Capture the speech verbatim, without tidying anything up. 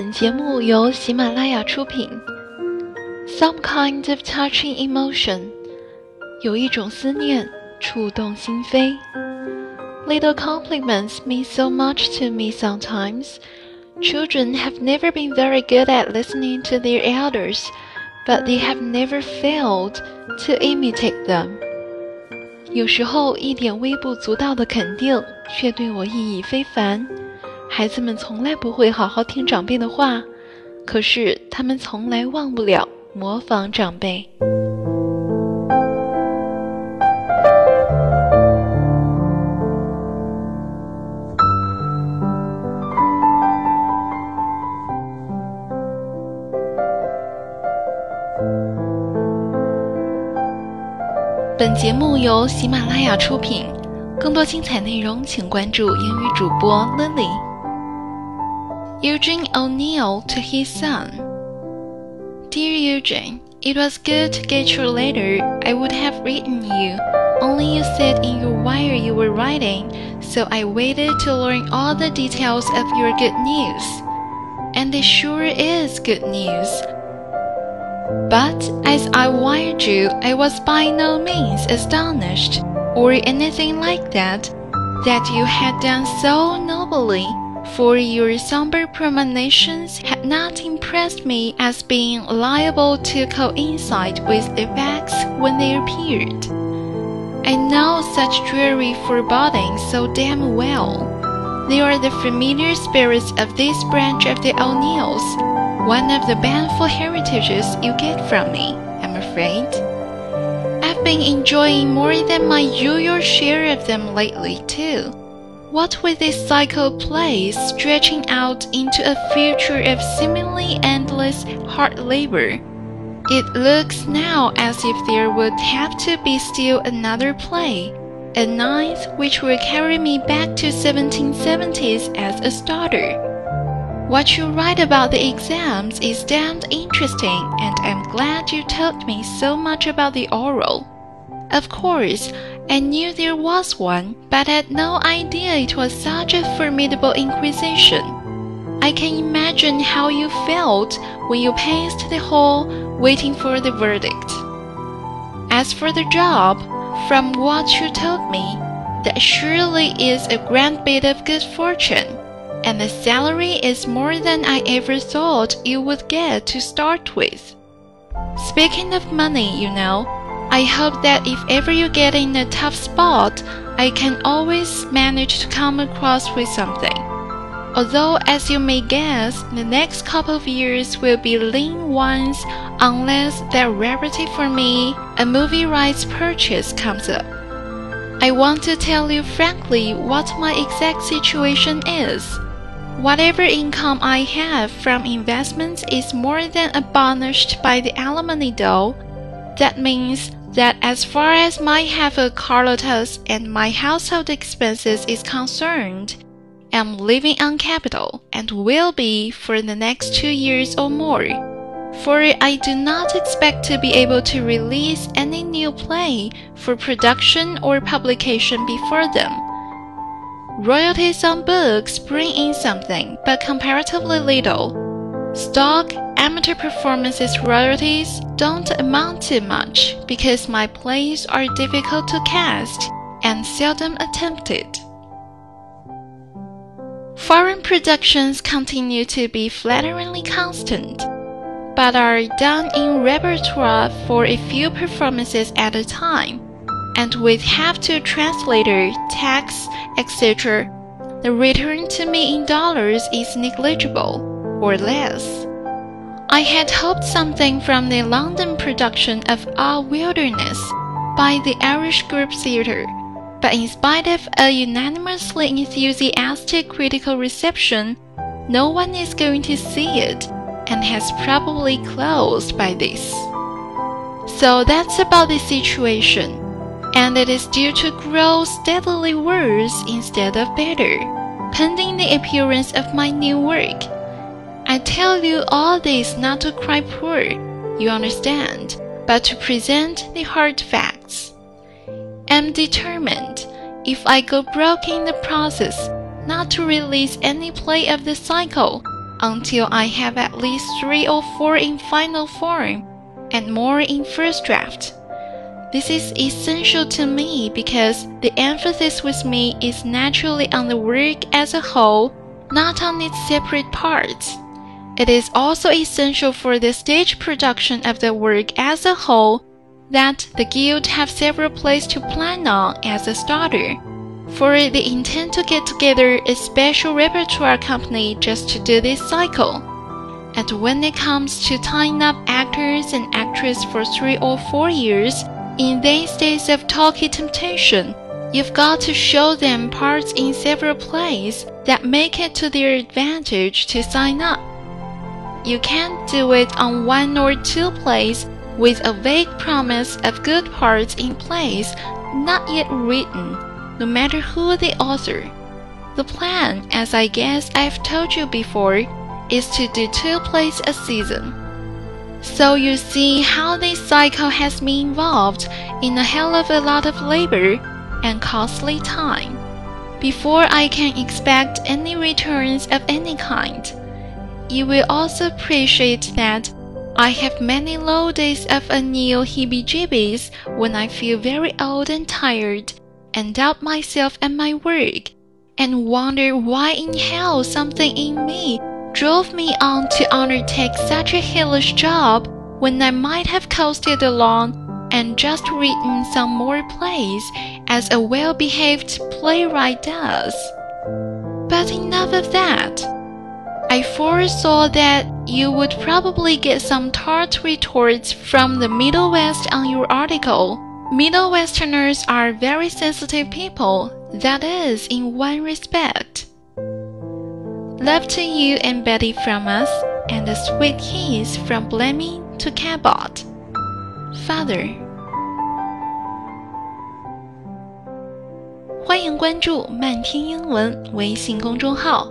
本节目由喜马拉雅出品。 Some kind of touching emotion， 有一种思念触动心扉。 Little compliments mean so much to me sometimes. Children have never been very good at listening to their elders, but they have never failed to imitate them. 有时候一点微不足道的肯定却对我意义非凡。孩子们从来不会好好听长辈的话，可是他们从来忘不了模仿长辈。本节目由喜马拉雅出品，更多精彩内容请关注英语主播 Lily。Eugene O'Neill to his son. Dear Eugene, it was good to get your letter. I would have written you, only you said in your wire you were writing, so I waited to learn all the details of your good news. And it sure is good news. But as I wired you, I was by no means astonished, or anything like that, that you had done so nobly. For your somber premonitions had not impressed me as being liable to coincide with effects when they appeared. I know such dreary forebodings so damn well. They are the familiar spirits of this branch of the O'Neills, one of the baneful heritages you get from me, I'm afraid. I've been enjoying more than my usual share of them lately, too. What with this psycho play stretching out into a future of seemingly endless hard labor, it looks now as if there would have to be still another play, a ninth which will carry me back to seventeen seventies as a starter. What you write about the exams is damned interesting, and I'm glad you told me so much about the oral. Of course, I knew there was one, but had no idea it was such a formidable inquisition. I can imagine how you felt when you paced the hall waiting for the verdict. As for the job, from what you told me, that surely is a grand bit of good fortune, and the salary is more than I ever thought you would get to start with. Speaking of money, you know, I hope that if ever you get in a tough spot, I can always manage to come across with something. Although, as you may guess, the next couple of years will be lean ones unless that rarity for me, a movie rights purchase, comes up. I want to tell you frankly what my exact situation is. Whatever income I have from investments is more than abolished by the alimony dole. That means that as far as my half a Carlotta's and my household expenses is concerned, I'm living on capital, and will be for the next two years or more, for I do not expect to be able to release any new play for production or publication before them. Royalties on books bring in something, but comparatively little. Stock amateur performances royalties don't amount to much because my plays are difficult to cast and seldom attempted. Foreign productions continue to be flatteringly constant, but are done in repertoire for a few performances at a time, and with half to translator, tax, et cetera, the return to me in dollars is negligible, or less. I had hoped something from the London production of Our Wilderness by the Irish Group Theatre, but in spite of a unanimously enthusiastic critical reception, no one is going to see it, and has probably closed by this. So that's about the situation, and it is due to grow steadily worse instead of better, pending the appearance of my new work. I tell you all this not to cry poor, you understand, but to present the hard facts. I'm determined, if I go broke in the process, not to release any play of the cycle, until I have at least three or four in final form, and more in first draft. This is essential to me because the emphasis with me is naturally on the work as a whole, not on its separate parts. It is also essential for the stage production of the work as a whole that the Guild have several plays to plan on as a starter, for they intend to get together a special repertoire company just to do this cycle. And when it comes to tying up actors and actresses for three or four years, in these days of talky temptation, you've got to show them parts in several plays that make it to their advantage to sign up. You can't do it on one or two plays with a vague promise of good parts in plays not yet written, no matter who the author. The plan, as I guess I've told you before, is to do two plays a season. So you see how this cycle has me involved in a hell of a lot of labor and costly time, before I can expect any returns of any kind. You will also appreciate that I have many low days of O'Neill heebie-jeebies when I feel very old and tired, and doubt myself and my work, and wonder why in hell something in me drove me on to undertake such a hellish job when I might have coasted along and just written some more plays, as a well-behaved playwright does. But enough of that. I foresaw that you would probably get some tart retorts from the Middle West on your article. Middle Westerners are very sensitive people, that is, in one respect. Love to you and Betty from us, and a sweet kiss from Blamey to Cabot. Father. 欢迎关注漫听英文微信公众号。